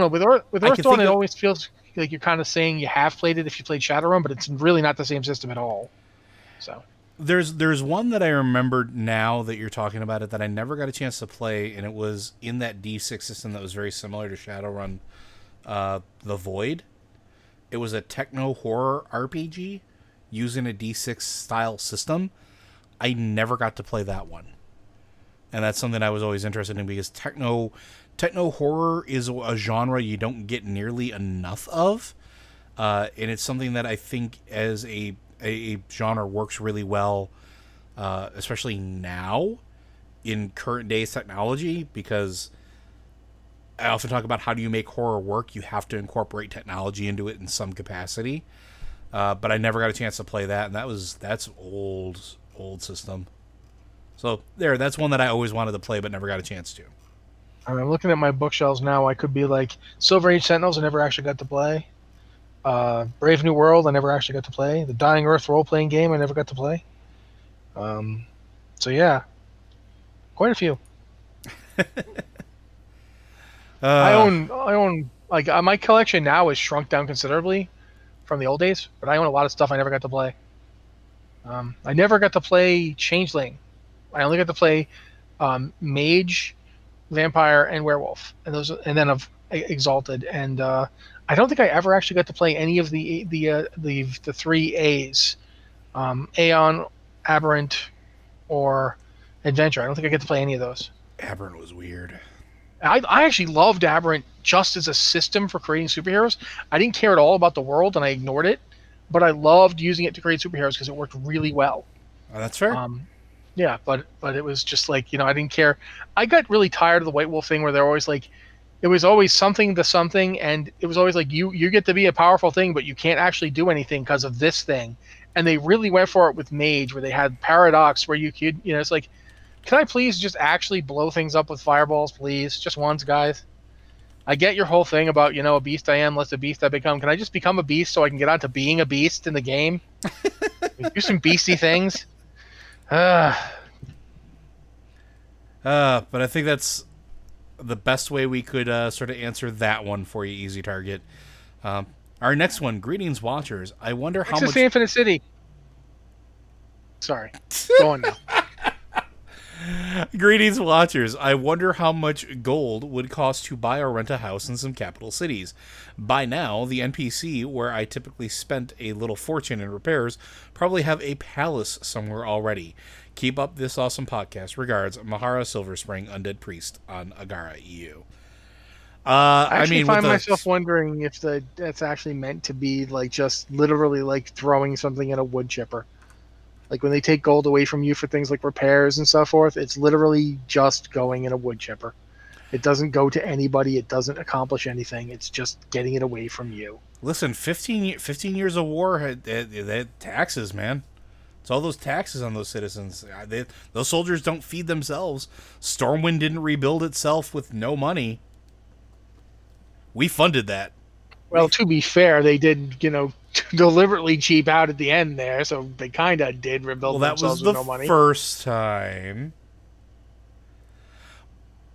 know. With Earth Dawn, it always feels like you're kind of saying you have played it if you played Shadowrun, but it's really not the same system at all. So there's one that I remember now that you're talking about it that I never got a chance to play, and it was in that D6 system that was very similar to Shadowrun, The Void. It was a techno horror RPG using a D6 style system. I never got to play that one, and that's something I was always interested in, because techno horror is a genre you don't get nearly enough of, and it's something that I think as a genre works really well, especially now in current day's technology, because I often talk about how do you make horror work? You have to incorporate technology into it in some capacity. But I never got a chance to play that, and that's old system. So there, that's one that I always wanted to play but never got a chance to. I'm looking at my bookshelves now. I could be like Silver Age Sentinels, I never actually got to play. Brave New World, I never actually got to play. The Dying Earth role-playing game, I never got to play. So yeah, quite a few. I own like my collection now is shrunk down considerably from the old days, but I own a lot of stuff I never got to play. I never got to play Changeling. I only got to play Mage, Vampire, and Werewolf, and then Exalted. And I don't think I ever actually got to play any of the three A's, Aeon, Aberrant, or Adventure. I don't think I get to play any of those. Aberrant was weird. I actually loved Aberrant just as a system for creating superheroes. I didn't care at all about the world, and I ignored it, but I loved using it to create superheroes because it worked really well. Oh, that's fair. Yeah, but it was just like, you know, I didn't care. I got really tired of the White Wolf thing where they're always like, it was always something to something, and it was always like, you get to be a powerful thing, but you can't actually do anything because of this thing. And they really went for it with Mage, where they had Paradox, where you could, you know, it's like, can I please just actually blow things up with fireballs, please? Just once, guys. I get your whole thing about, you know, a beast I am, less a beast I become. Can I just become a beast so I can get on to being a beast in the game? Do some beasty things. But I think that's the best way we could sort of answer that one for you, Easy Target. Our next one, greetings, watchers. I wonder how much... It's the Infinite City. Sorry. Go on now. Greetings, watchers. I wonder how much gold would cost to buy or rent a house in some capital cities. By now, the NPC, where I typically spent a little fortune in repairs, probably have a palace somewhere already. Keep up this awesome podcast. Regards, Mahara Silverspring, Undead Priest on Agara EU. I find myself wondering if that's actually meant to be like just literally like throwing something in a wood chipper. Like when they take gold away from you for things like repairs and so forth, it's literally just going in a wood chipper. It doesn't go to anybody. It doesn't accomplish anything. It's just getting it away from you. Listen, 15 years of war, had taxes, man. It's all those taxes on those citizens. Those soldiers don't feed themselves. Stormwind didn't rebuild itself with no money. We funded that. Well, to be fair, they did, you know, deliberately cheap out at the end there, so they kind of did rebuild themselves with no money. Well, that was the first time.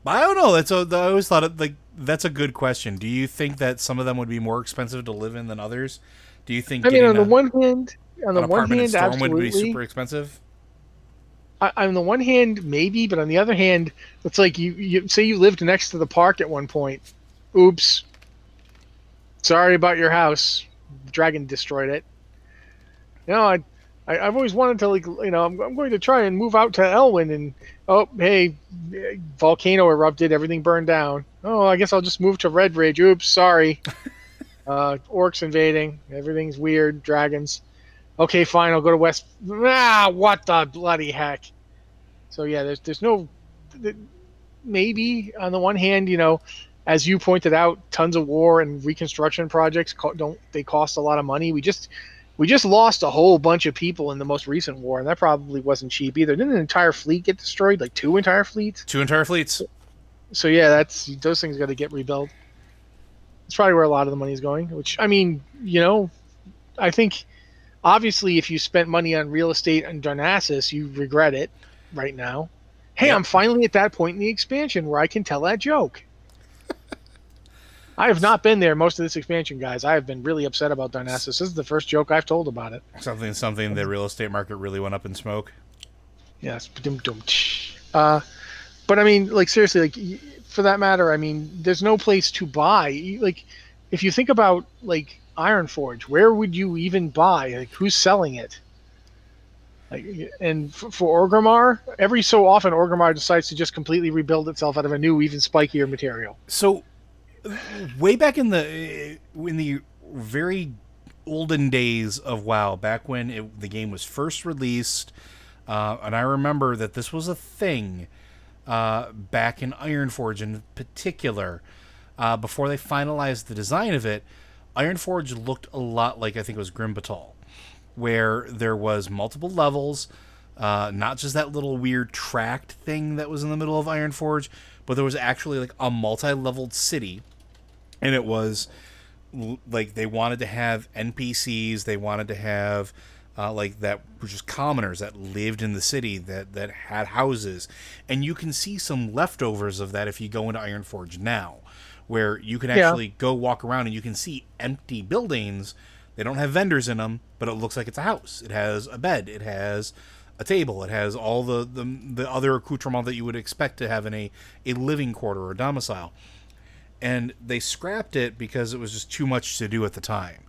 I don't know. I always thought that's a good question. Do you think that some of them would be more expensive to live in than others? Do you think? I mean, on the one hand, absolutely. Would be super expensive. On the one hand, maybe, but on the other hand, it's like you say you lived next to the park at one point. Oops. Sorry about your house. The dragon destroyed it. You know, I've always wanted to, like, you know, I'm going to try and move out to Elwyn, and oh, hey, volcano erupted, everything burned down. Oh, I guess I'll just move to Red Ridge. Oops, sorry. Orcs invading. Everything's weird. Dragons. Okay, fine. I'll go to West. Ah, what the bloody heck? So yeah, there's no. Maybe on the one hand, you know. As you pointed out, tons of war and reconstruction projects don't cost a lot of money. We just We just lost a whole bunch of people in the most recent war, and that probably wasn't cheap either. Didn't an entire fleet get destroyed? Like two entire fleets? Two entire fleets. So yeah, that's those things got to get rebuilt. It's probably where a lot of the money is going, which, I mean, you know, I think obviously if you spent money on real estate and Darnassus, you regret it right now. Hey, yep. I'm finally at that point in the expansion where I can tell that joke. I have not been there most of this expansion, guys. I have been really upset about Darnassus. This is the first joke I've told about it. Something the real estate market really went up in smoke. Yes. But I mean, like, seriously, like, for that matter, I mean, there's no place to buy. Like, if you think about, like, Ironforge, where would you even buy? Like, who's selling it? Like, and for Orgrimmar, every so often Orgrimmar decides to just completely rebuild itself out of a new, even spikier material. So, way back in the very olden days of WoW, back when the game was first released, and I remember that this was a thing back in Ironforge in particular, before they finalized the design of it, Ironforge looked a lot like, I think it was Grimbatal, where there was multiple levels, not just that little weird tract thing that was in the middle of Ironforge, but there was actually like a multi-leveled city, and it was like they wanted to have NPCs, they wanted to have like that were just commoners that lived in the city that had houses, and you can see some leftovers of that if you go into Ironforge now, where you can actually go walk around and you can see empty buildings. They don't have vendors in them, but it looks like it's a house. It has a bed. It has a table. It has all the other accoutrement that you would expect to have in a living quarter or domicile. And they scrapped it because it was just too much to do at the time.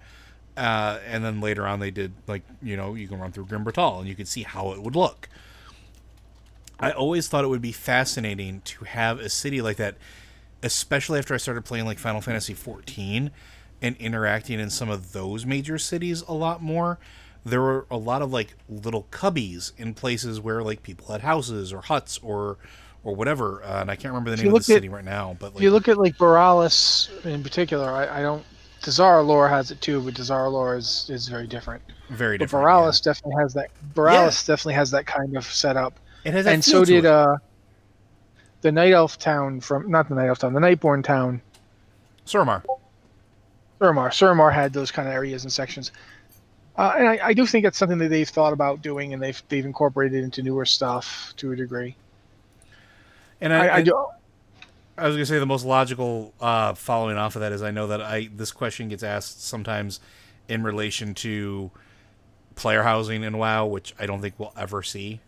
And then later on they did, like, you know, you can run through Grimbertal and you can see how it would look. I always thought it would be fascinating to have a city like that, especially after I started playing like Final Fantasy XIV and interacting in some of those major cities a lot more. There were a lot of like little cubbies in places where like people had houses or huts or whatever. And I can't remember the name of the city right now, but like, if you look at like Borealis in particular, I don't, Tazara lore has it too, but Tazara lore is very different. Very different. But Borealis definitely has that. Borealis definitely has that kind of setup. It has that, and so did the Night Elf town the Nightborn town. Suramar had those kind of areas and sections. And I do think it's something that they've thought about doing, and they've incorporated into newer stuff to a degree. And I was going to say the most logical following off of that is, I know that this question gets asked sometimes in relation to player housing in WoW, which I don't think we'll ever see.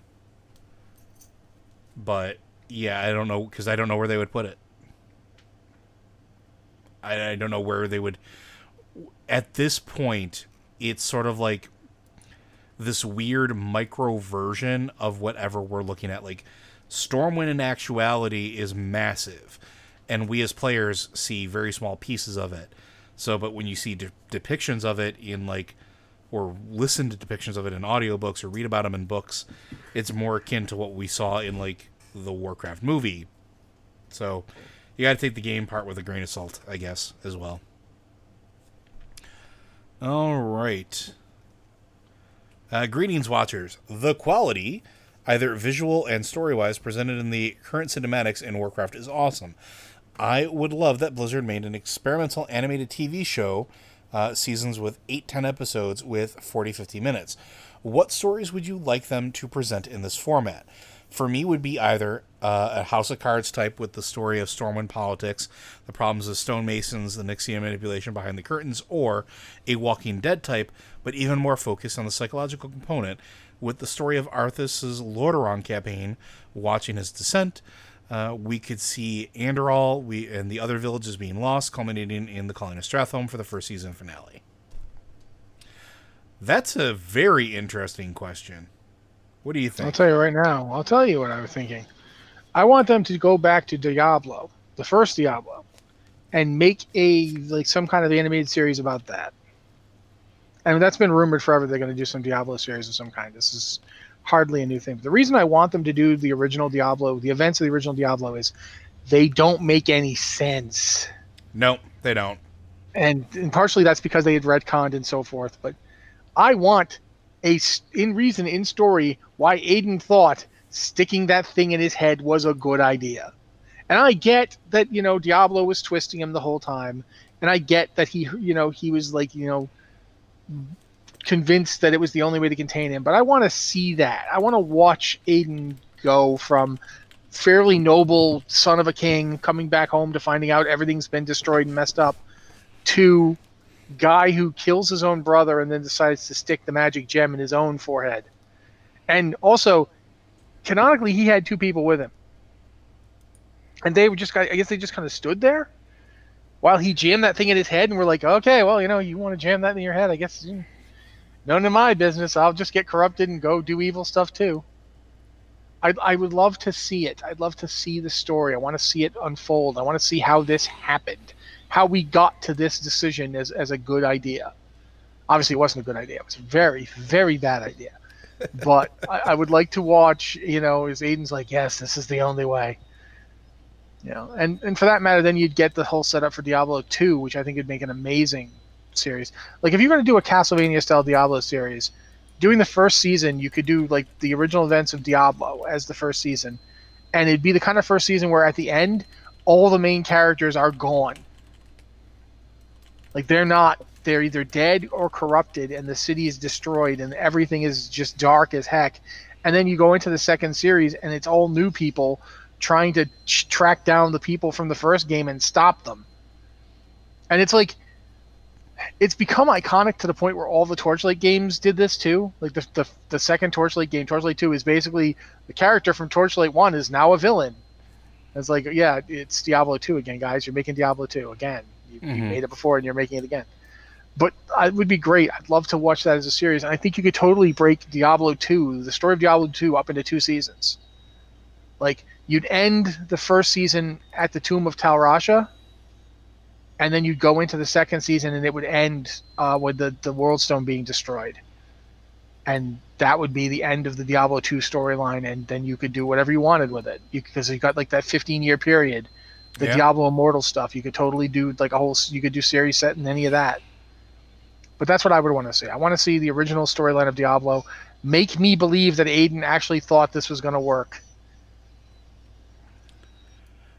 But yeah, I don't know, because I don't know where they would put it. I don't know where they would. At this point, it's sort of like this weird micro version of whatever we're looking at. Like, Stormwind in actuality is massive, and we as players see very small pieces of it. So, but when you see depictions of it in like, or listen to depictions of it in audiobooks or read about them in books, it's more akin to what we saw in like the Warcraft movie. So you got to take the game part with a grain of salt, I guess, as well. All right. Greetings, watchers. The quality, either visual and story-wise, presented in the current cinematics in Warcraft is awesome. I would love that Blizzard made an experimental animated TV show, seasons with 8-10 episodes with 40-50 minutes. What stories would you like them to present in this format? For me, would be either a House of Cards type with the story of Stormwind politics, the problems of stonemasons, the Nixian manipulation behind the curtains, or a Walking Dead type, but even more focused on the psychological component with the story of Arthas' Lordaeron campaign, watching his descent. We could see Andorral and the other villages being lost, culminating in the Calling of Stratholme for the first season finale. That's a very interesting question. What do you think? I'll tell you right now. I'll tell you what I was thinking. I want them to go back to Diablo, the first Diablo, and make some kind of animated series about that. I mean, that's been rumored forever. They're going to do some Diablo series of some kind. This is hardly a new thing. But the reason I want them to do the original Diablo, the events of the original Diablo, is they don't make any sense. No, they don't. And partially that's because they had retconned and so forth, but I want in reason, in story, why Aiden thought sticking that thing in his head was a good idea. And I get that, you know, Diablo was twisting him the whole time. And I get that he, you know, he was like, you know, convinced that it was the only way to contain him. But I want to see that. I want to watch Aiden go from fairly noble son of a king coming back home to finding out everything's been destroyed and messed up to guy who kills his own brother and then decides to stick the magic gem in his own forehead. And also, canonically, he had two people with him. And they were just, I guess they just kind of stood there while he jammed that thing in his head and were like, okay, well, you know, you want to jam that in your head, I guess none of my business. I'll just get corrupted and go do evil stuff too. I would love to see it. I'd love to see the story. I want to see it unfold. I want to see how this happened, how we got to this decision as a good idea. Obviously, it wasn't a good idea. It was a very, very bad idea. But I would like to watch, you know, as Aiden's like, yes, this is the only way. You know, and for that matter, then you'd get the whole setup for Diablo 2, which I think would make an amazing series. Like, if you're going to do a Castlevania-style Diablo series, doing the first season, you could do, like, the original events of Diablo as the first season. And it'd be the kind of first season where, at the end, all the main characters are gone. Like, they're not. They're either dead or corrupted, and the city is destroyed, and everything is just dark as heck. And then you go into the second series, and it's all new people trying to track down the people from the first game and stop them. And it's like, it's become iconic to the point where all the Torchlight games did this too. Like the second Torchlight game, Torchlight 2, is basically the character from Torchlight 1 is now a villain. And it's like, yeah, it's Diablo 2 again, guys. You're making Diablo 2 again. You made it before and you're making it again. But it would be great. I'd love to watch that as a series. And I think you could totally break Diablo 2, the story of Diablo 2, up into two seasons. Like, you'd end the first season at the Tomb of Tal Rasha, and then you'd go into the second season, and it would end with the World Stone being destroyed. And that would be the end of the Diablo 2 storyline, and then you could do whatever you wanted with it. Because you got, like, that 15-year period, the Diablo Immortal stuff. You could totally do, like, you could do series set and any of that. But that's what I would want to see. I want to see the original storyline of Diablo. Make me believe that Aiden actually thought this was going to work.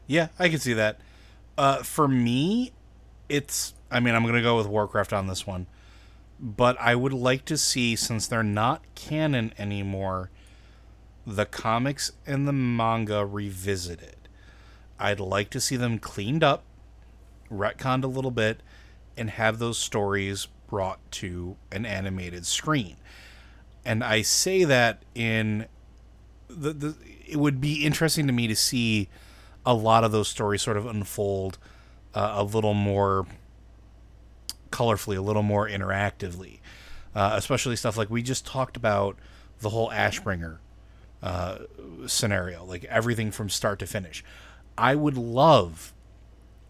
Yeah, I can see that. For me, I mean, I'm going to go with Warcraft on this one. But I would like to see, since they're not canon anymore, the comics and the manga revisited. I'd like to see them cleaned up, retconned a little bit, and have those stories brought to an animated screen. And I say that in the it would be interesting to me to see a lot of those stories sort of unfold a little more colorfully, a little more interactively, especially stuff like we just talked about, the whole Ashbringer scenario, like everything from start to finish. I would love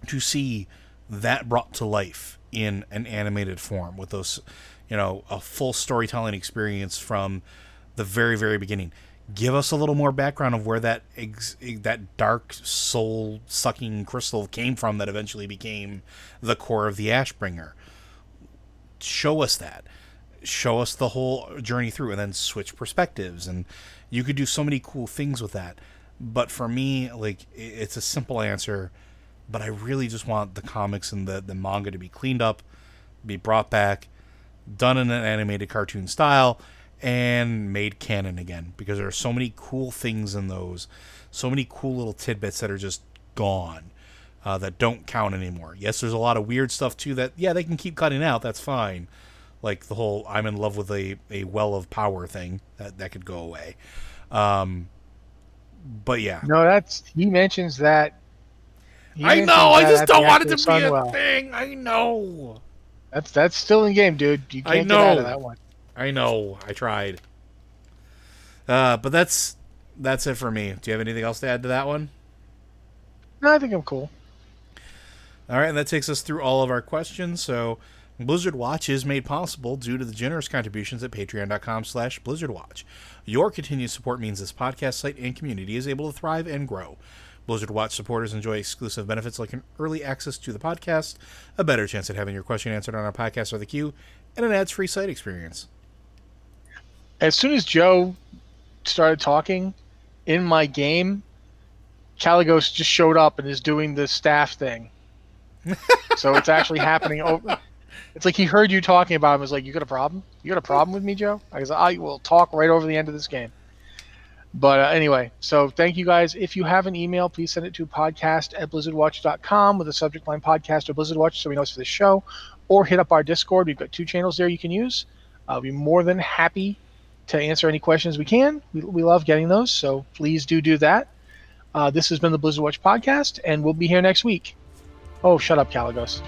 to see that brought to life in an animated form with those, you know, a full storytelling experience from the very, very beginning. Give us a little more background of where that dark soul-sucking crystal came from that eventually became the core of the Ashbringer. Show us that. Show us the whole journey through, and then switch perspectives. And you could do so many cool things with that. But for me, like, it's a simple answer, but I really just want the comics and the manga to be cleaned up, be brought back, done in an animated cartoon style, and made canon again, because there are so many cool things in those, so many cool little tidbits that are just gone, that don't count anymore. Yes, there's a lot of weird stuff too that, yeah, they can keep cutting out, that's fine. Like the whole I'm in love with a well of power thing, that could go away. But yeah. No, he mentions that. I know, I just don't want it to be a thing. I know. That's still in game, dude. You can't get out of that one. I know. I tried. But that's it for me. Do you have anything else to add to that one? No, I think I'm cool. All right, and that takes us through all of our questions. So Blizzard Watch is made possible due to the generous contributions at patreon.com/BlizzardWatch. Your continued support means this podcast site and community is able to thrive and grow. Blizzard Watch supporters enjoy exclusive benefits like an early access to the podcast, a better chance at having your question answered on our podcast or the queue, and an ads-free site experience. As soon as Joe started talking in my game, Caligo just showed up and is doing the staff thing. So it's actually happening over. It's like he heard you talking about him. Was like, you got a problem? You got a problem with me, Joe? I guess I will talk right over the end of this game. But anyway, so thank you guys. If you have an email, please send it to podcast@blizzardwatch.com with a subject line podcast or Blizzard Watch so we know it's for the show. Or hit up our Discord. We've got 2 channels there you can use. I'll be more than happy to answer any questions we can. We love getting those, so please do that. This has been the Blizzard Watch podcast, and we'll be here next week. Oh, shut up, Caligos.